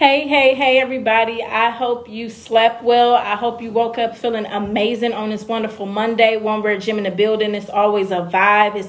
Hey, everybody. I hope you slept well. I hope you woke up feeling amazing on this wonderful Monday. One Word Gym in the building. It's always a vibe.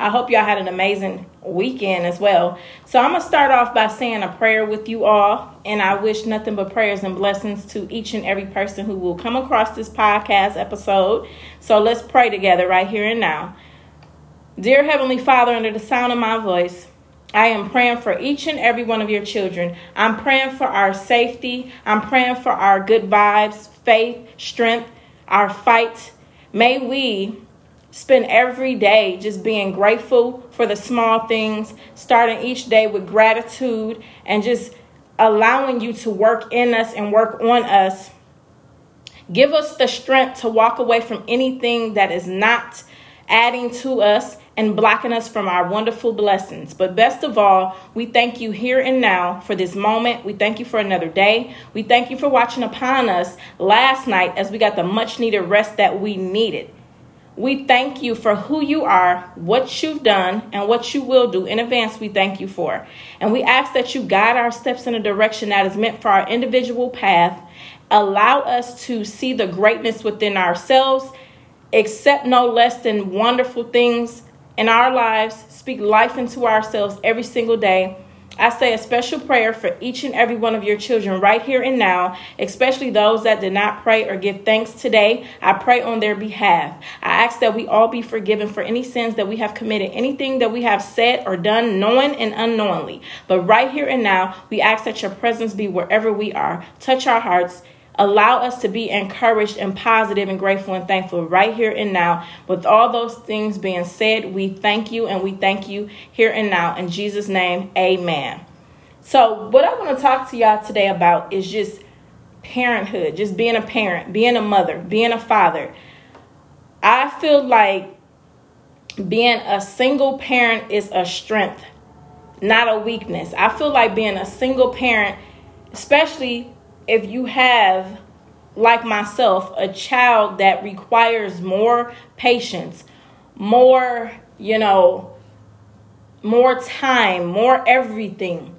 I hope y'all had an amazing weekend as well. So I'm going to start off by saying a prayer with you all. And I wish nothing but prayers and blessings to each and every person who will come across this podcast episode. So let's pray together right here and now. Dear Heavenly Father, under the sound of my voice, I am praying for each and every one of your children. I'm praying for our safety. I'm praying for our good vibes, faith, strength, our fight. May we spend every day just being grateful for the small things, starting each day with gratitude and just allowing you to work in us and work on us. Give us the strength to walk away from anything that is not adding to us and blocking us from our wonderful blessings. But best of all, we thank you here and now for this moment. We thank you for another day. We thank you for watching upon us last night as we got the much needed rest that we needed. We thank you for who you are, what you've done, and what you will do in advance. We thank you for. And we ask that you guide our steps in a direction that is meant for our individual path. Allow us to see the greatness within ourselves, accept no less than wonderful things in our lives, speak life into ourselves every single day. I say a special prayer for each and every one of your children right here and now, especially those that did not pray or give thanks today. I pray on their behalf. I ask that we all be forgiven for any sins that we have committed, anything that we have said or done, knowing and unknowingly. But right here and now, we ask that your presence be wherever we are. Touch our hearts. Allow us to be encouraged and positive and grateful and thankful right here and now. With all those things being said, we thank you, and we thank you here and now. In Jesus' name, amen. So what I want to talk to y'all today about is just parenthood, just being a parent, being a mother, being a father. I feel like being a single parent is a strength, not a weakness. I feel like being a single parent, especially if you have, like myself, a child that requires more patience, more time, more everything.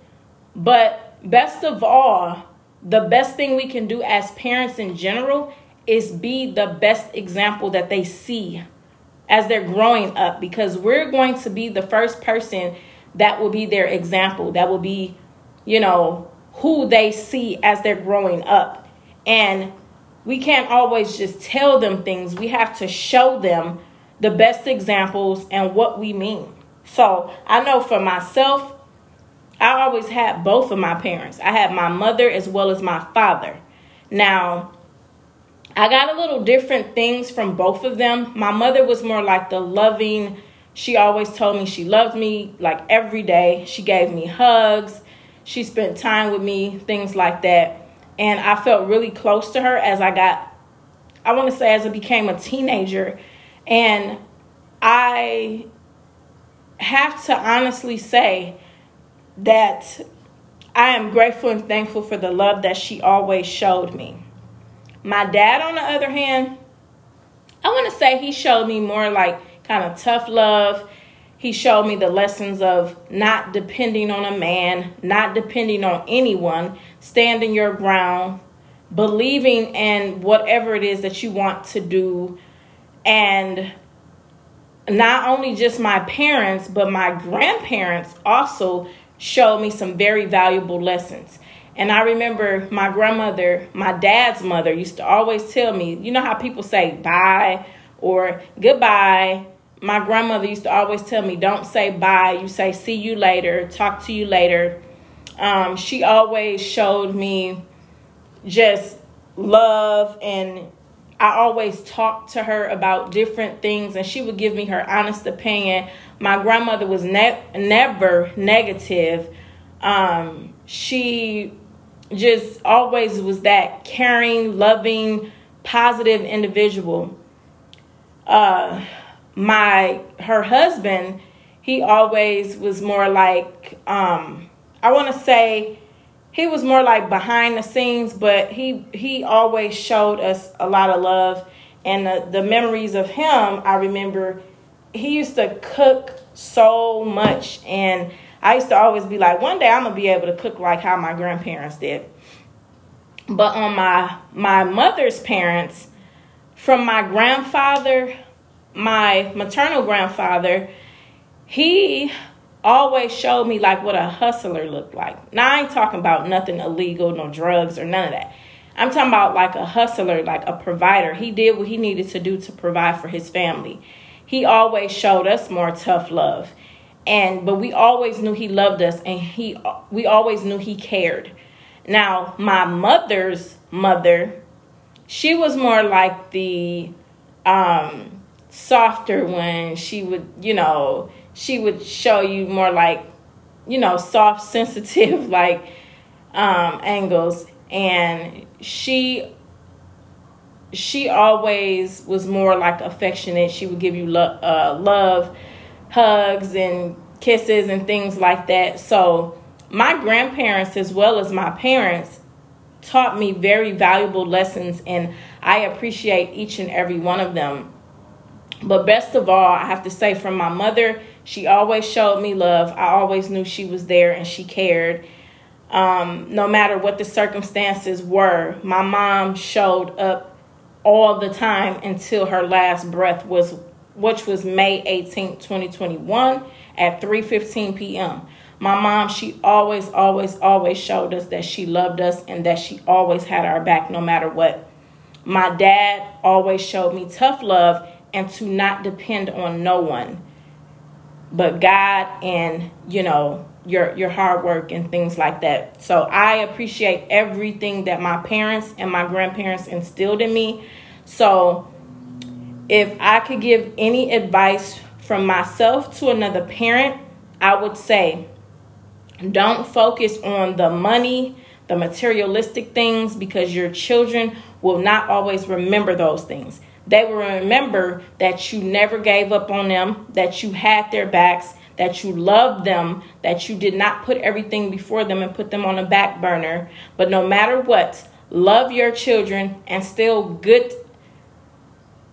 But best of all, the best thing we can do as parents in general is be the best example that they see as they're growing up, because we're going to be the first person that will be their example, that will be, who they see as they're growing up. And we can't always just tell them things. We have to show them the best examples and what we mean. So I know for myself, I always had both of my parents. I had my mother as well as my father. Now, I got a little different things from both of them. My mother was more like the loving. She always told me she loved me like every day. She gave me hugs. She spent time with me, things like that. And I felt really close to her as I became a teenager. And I have to honestly say that I am grateful and thankful for the love that she always showed me. My dad, on the other hand, I want to say he showed me more like kind of tough love. He showed me the lessons of not depending on a man, not depending on anyone, standing your ground, believing in whatever it is that you want to do. And not only just my parents, but my grandparents also showed me some very valuable lessons. And I remember my grandmother, my dad's mother, used to always tell me, you know how people say bye or goodbye? My grandmother used to always tell me, don't say bye. You say, see you later, talk to you later. She always showed me just love, and I always talked to her about different things, and she would give me her honest opinion. My grandmother was never negative. She just always was that caring, loving, positive individual. Her husband, he always was more like, I want to say he was more like behind the scenes, but he always showed us a lot of love. And the memories of him, I remember he used to cook so much, and I used to always be like, one day I'm going to be able to cook like how my grandparents did. But on my mother's parents, from my grandfather, my maternal grandfather, he always showed me like what a hustler looked like. Now, I ain't talking about nothing illegal, no drugs or none of that. I'm talking about like a hustler, like a provider. He did what he needed to do to provide for his family. He always showed us more tough love. But we always knew he loved us, and we always knew he cared. Now, my mother's mother, she was more like the softer one. She would, she would show you more like, soft, sensitive, like angles. And she always was more like affectionate. She would give you love, hugs and kisses and things like that. So my grandparents, as well as my parents, taught me very valuable lessons, and I appreciate each and every one of them. But best of all, I have to say, from my mother, she always showed me love. I always knew she was there and she cared. No matter what the circumstances were, my mom showed up all the time until her last breath, which was May 18, 2021 at 3:15 p.m. My mom, she always, always, always showed us that she loved us and that she always had our back no matter what. My dad always showed me tough love and to not depend on no one but God and, your hard work and things like that. So I appreciate everything that my parents and my grandparents instilled in me. So if I could give any advice from myself to another parent, I would say, don't focus on the money, the materialistic things, because your children will not always remember those things. They will remember that you never gave up on them, that you had their backs, that you loved them, that you did not put everything before them and put them on a back burner. But no matter what, love your children and instill good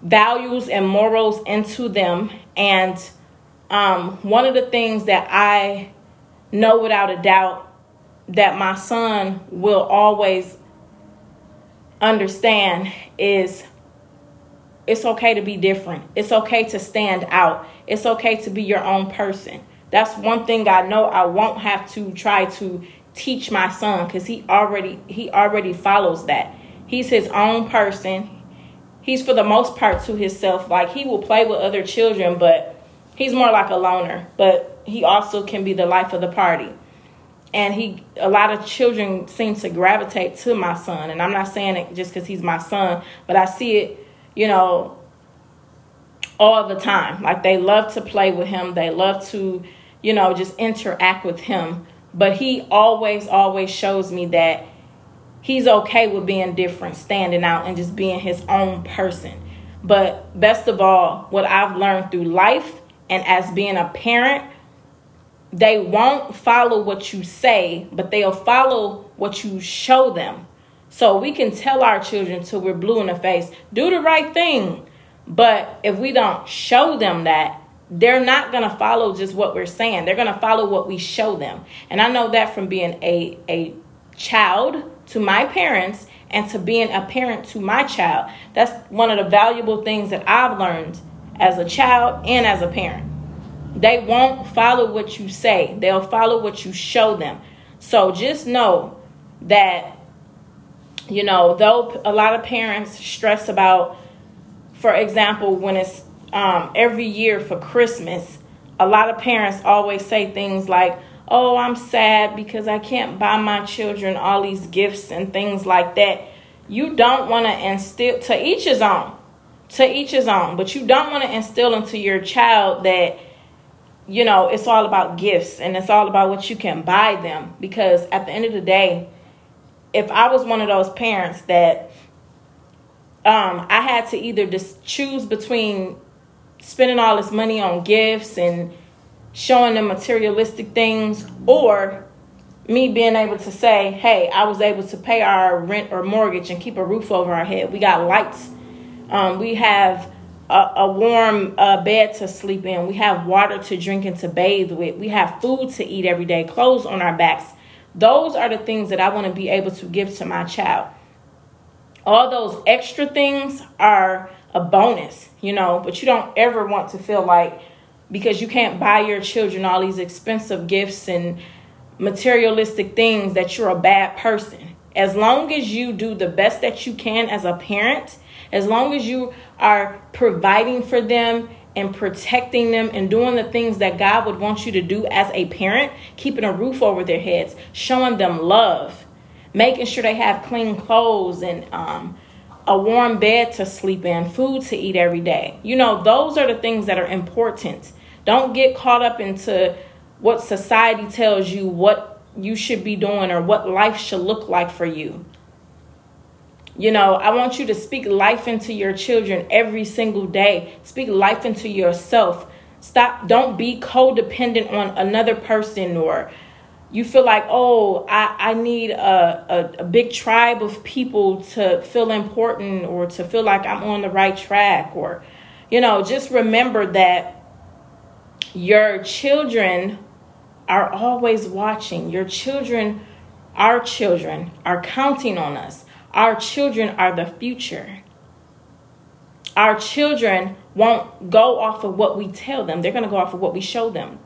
values and morals into them. And one of the things that I know without a doubt that my son will always understand is it's okay to be different. It's okay to stand out. It's okay to be your own person. That's one thing I know I won't have to try to teach my son, because he already follows that. He's his own person. He's for the most part to himself. Like, he will play with other children, but he's more like a loner. But he also can be the life of the party. And a lot of children seem to gravitate to my son. And I'm not saying it just because he's my son, but I see it, all the time. Like, they love to play with him. They love to, just interact with him. But he always, always shows me that he's okay with being different, standing out, and just being his own person. But best of all, what I've learned through life and as being a parent, they won't follow what you say, but they'll follow what you show them. So we can tell our children till we're blue in the face, do the right thing. But if we don't show them that, they're not going to follow just what we're saying. They're going to follow what we show them. And I know that from being a child to my parents and to being a parent to my child. That's one of the valuable things that I've learned as a child and as a parent. They won't follow what you say. They'll follow what you show them. So just know that, though a lot of parents stress about, for example, when it's every year for Christmas, a lot of parents always say things like, oh, I'm sad because I can't buy my children all these gifts and things like that. You don't want to instill, to each his own, but you don't want to instill into your child that, it's all about gifts and it's all about what you can buy them. Because at the end of the day, if I was one of those parents that I had to either just choose between spending all this money on gifts and showing them materialistic things, or me being able to say, hey, I was able to pay our rent or mortgage and keep a roof over our head. We got lights. We have a warm bed to sleep in. We have water to drink and to bathe with. We have food to eat every day, clothes on our backs. Those are the things that I want to be able to give to my child. All those extra things are a bonus, you know, but you don't ever want to feel like, because you can't buy your children all these expensive gifts and materialistic things, that you're a bad person. As long as you do the best that you can as a parent, as long as you are providing for them and protecting them and doing the things that God would want you to do as a parent, keeping a roof over their heads, showing them love, making sure they have clean clothes and a warm bed to sleep in, food to eat every day. You know, those are the things that are important. Don't get caught up into what society tells you what you should be doing or what life should look like for you. You know, I want you to speak life into your children every single day. Speak life into yourself. Stop. Don't be codependent on another person, or you feel like, oh, I need a big tribe of people to feel important or to feel like I'm on the right track. Or, you know, just remember that your children are always watching. Our children are counting on us. Our children are the future. Our children won't go off of what we tell them. They're going to go off of what we show them.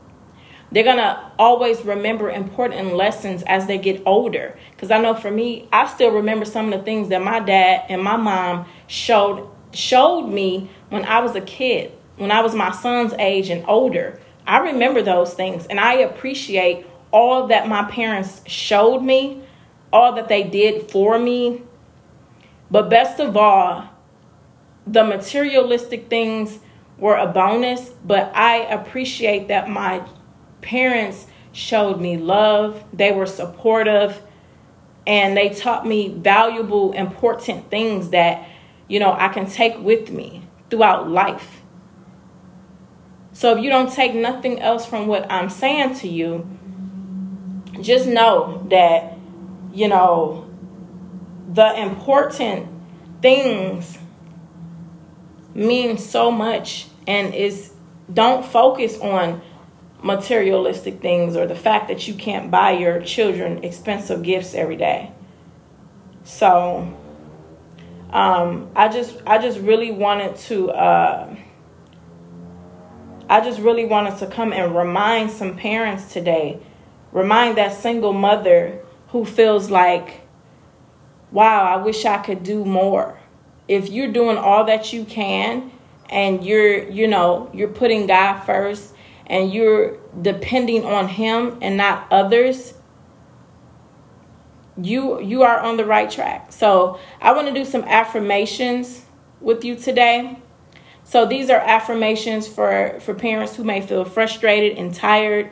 They're going to always remember important lessons as they get older. Because I know for me, I still remember some of the things that my dad and my mom showed me when I was a kid, when I was my son's age and older. I remember those things, and I appreciate all that my parents showed me, all that they did for me. But best of all, the materialistic things were a bonus, but I appreciate that my parents showed me love. They were supportive, and they taught me valuable, important things that, you know, I can take with me throughout life. So if you don't take nothing else from what I'm saying to you, just know that, you know, the important things mean so much, and don't focus on materialistic things or the fact that you can't buy your children expensive gifts every day. So I just really wanted to come and remind some parents today, remind that single mother who feels like, wow, I wish I could do more. If you're doing all that you can, and you're putting God first, and you're depending on Him and not others, you are on the right track. So I want to do some affirmations with you today. So these are affirmations for parents who may feel frustrated and tired.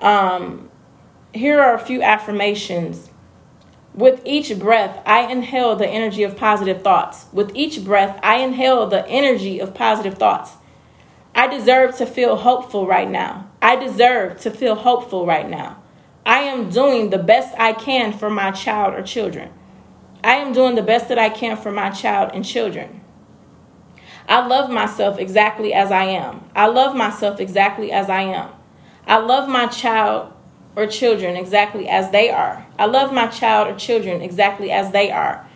Here are a few affirmations. With each breath, I inhale the energy of positive thoughts. With each breath, I inhale the energy of positive thoughts. I deserve to feel hopeful right now. I deserve to feel hopeful right now. I am doing the best I can for my child or children. I am doing the best that I can for my child and children. I love myself exactly as I am. I love myself exactly as I am. I love my child or children exactly as they are. I love my child or children exactly as they are.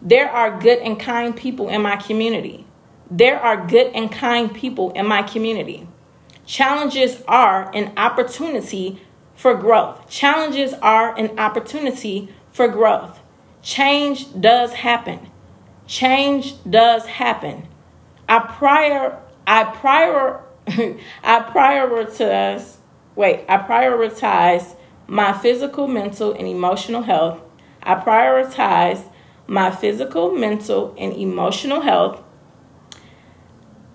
There are good and kind people in my community. There are good and kind people in my community. Challenges are an opportunity for growth. Challenges are an opportunity for growth. Change does happen. Change does happen. I prioritize my physical, mental, and emotional health. I prioritize my physical, mental, and emotional health.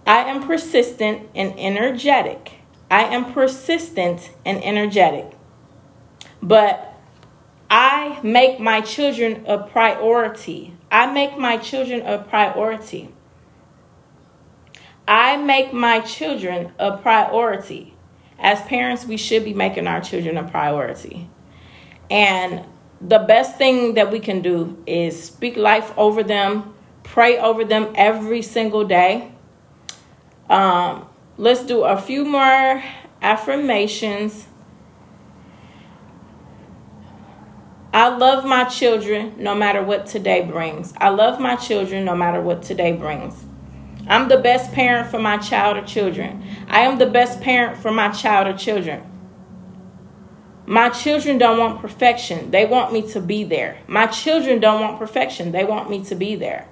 I am persistent and energetic. I am persistent and energetic. But I make my children a priority. I make my children a priority. I make my children a priority. As parents, we should be making our children a priority. And the best thing that we can do is speak life over them, pray over them every single day. Let's do a few more affirmations. I love my children no matter what today brings. I love my children no matter what today brings. I'm the best parent for my child or children. I am the best parent for my child or children. My children don't want perfection. They want me to be there. My children don't want perfection. They want me to be there.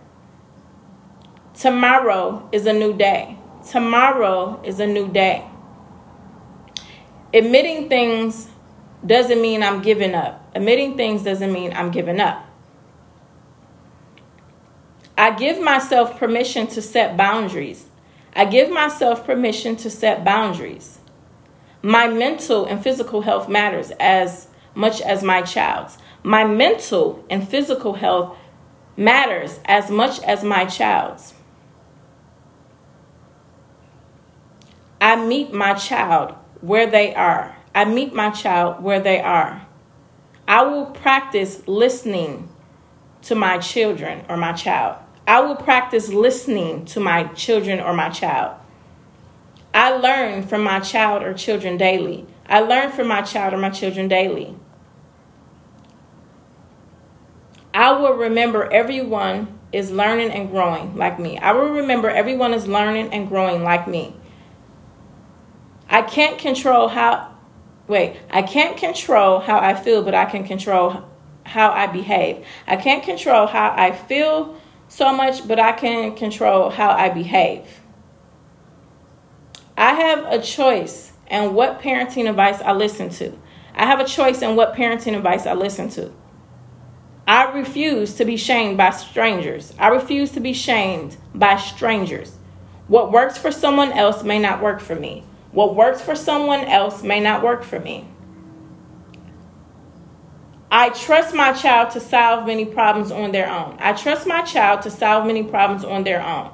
Tomorrow is a new day. Tomorrow is a new day. Admitting things doesn't mean I'm giving up. Admitting things doesn't mean I'm giving up. I give myself permission to set boundaries. I give myself permission to set boundaries. My mental and physical health matters as much as my child's. My mental and physical health matters as much as my child's. I meet my child where they are. I meet my child where they are. I will practice listening to my children or my child. I will practice listening to my children or my child. I learn from my child or children daily. I learn from my child or my children daily. I will remember everyone is learning and growing like me. I will remember everyone is learning and growing like me. I can't control how I feel, but I can control how I behave. I can't control how I feel so much, but I can control how I behave. I have a choice in what parenting advice I listen to. I have a choice in what parenting advice I listen to. I refuse to be shamed by strangers. I refuse to be shamed by strangers. What works for someone else may not work for me. What works for someone else may not work for me. I trust my child to solve many problems on their own. I trust my child to solve many problems on their own.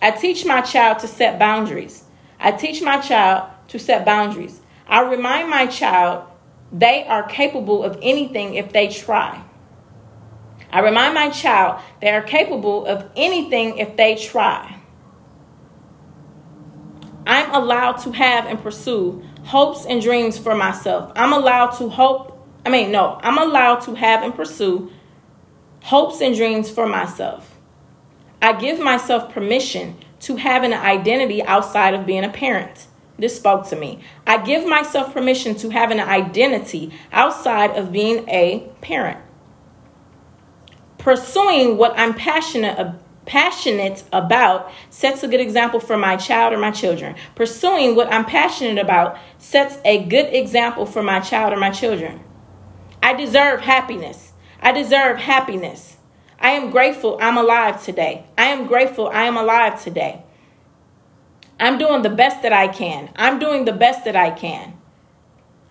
I teach my child to set boundaries. I teach my child to set boundaries. I remind my child they are capable of anything if they try. I remind my child they are capable of anything if they try. I'm allowed to have and pursue hopes and dreams for myself. I'm allowed to have and pursue hopes and dreams for myself. I give myself permission to have an identity outside of being a parent. This spoke to me. I give myself permission to have an identity outside of being a parent. Pursuing what I'm passionate about sets a good example for my child or my children. Pursuing what I'm passionate about sets a good example for my child or my children. I deserve happiness. I deserve happiness. I am grateful I'm alive today. I am grateful I am alive today. I'm doing the best that I can. I'm doing the best that I can.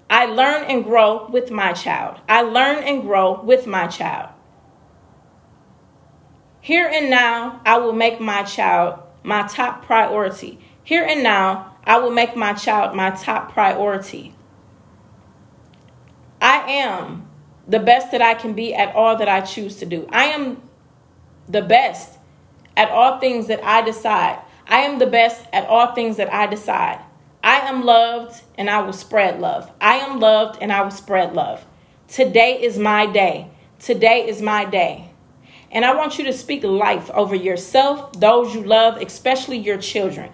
I learn and grow with my child. I learn and grow with my child. Here and now, I will make my child my top priority. Here and now, I will make my child my top priority. I am the best that I can be at all that I choose to do. I am the best at all things that I decide. I am the best at all things that I decide. I am loved and I will spread love. I am loved and I will spread love. Today is my day. Today is my day. And I want you to speak life over yourself, those you love, especially your children.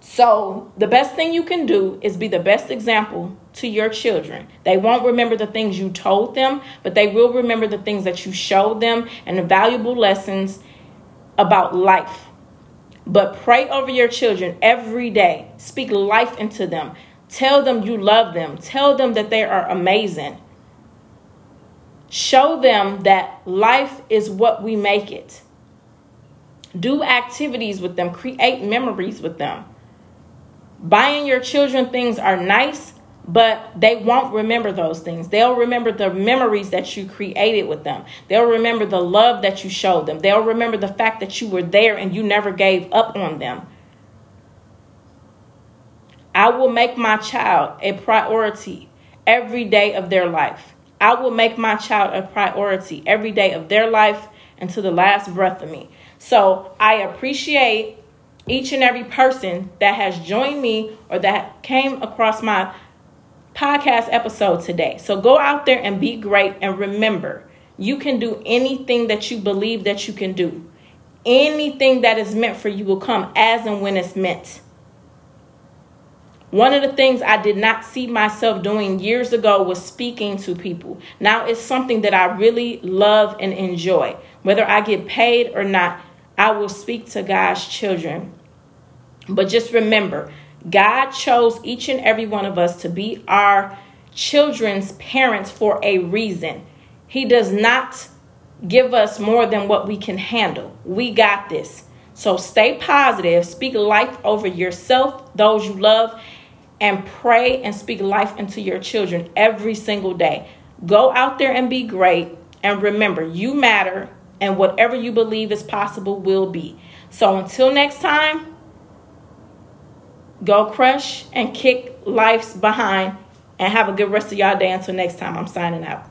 So the best thing you can do is be the best example to your children. They won't remember the things you told them, but they will remember the things that you showed them and the valuable lessons about life. But pray over your children every day. Speak life into them. Tell them you love them. Tell them that they are amazing. Show them that life is what we make it. Do activities with them. Create memories with them. Buying your children things are nice, but they won't remember those things. They'll remember the memories that you created with them. They'll remember the love that you showed them. They'll remember the fact that you were there and you never gave up on them. I will make my child a priority every day of their life. I will make my child a priority every day of their life and to the last breath of me. So I appreciate each and every person that has joined me or that came across my podcast episode today. So go out there and be great. And remember, you can do anything that you believe that you can do. Anything that is meant for you will come as and when it's meant. One of the things I did not see myself doing years ago was speaking to people. Now it's something that I really love and enjoy. Whether I get paid or not, I will speak to God's children. But just remember, God chose each and every one of us to be our children's parents for a reason. He does not give us more than what we can handle. We got this. So stay positive, speak life over yourself, those you love, and pray and speak life into your children every single day. Go out there and be great. And remember, you matter, and whatever you believe is possible will be. So until next time, go crush and kick life's behind, and have a good rest of y'all day. Until next time, I'm signing out.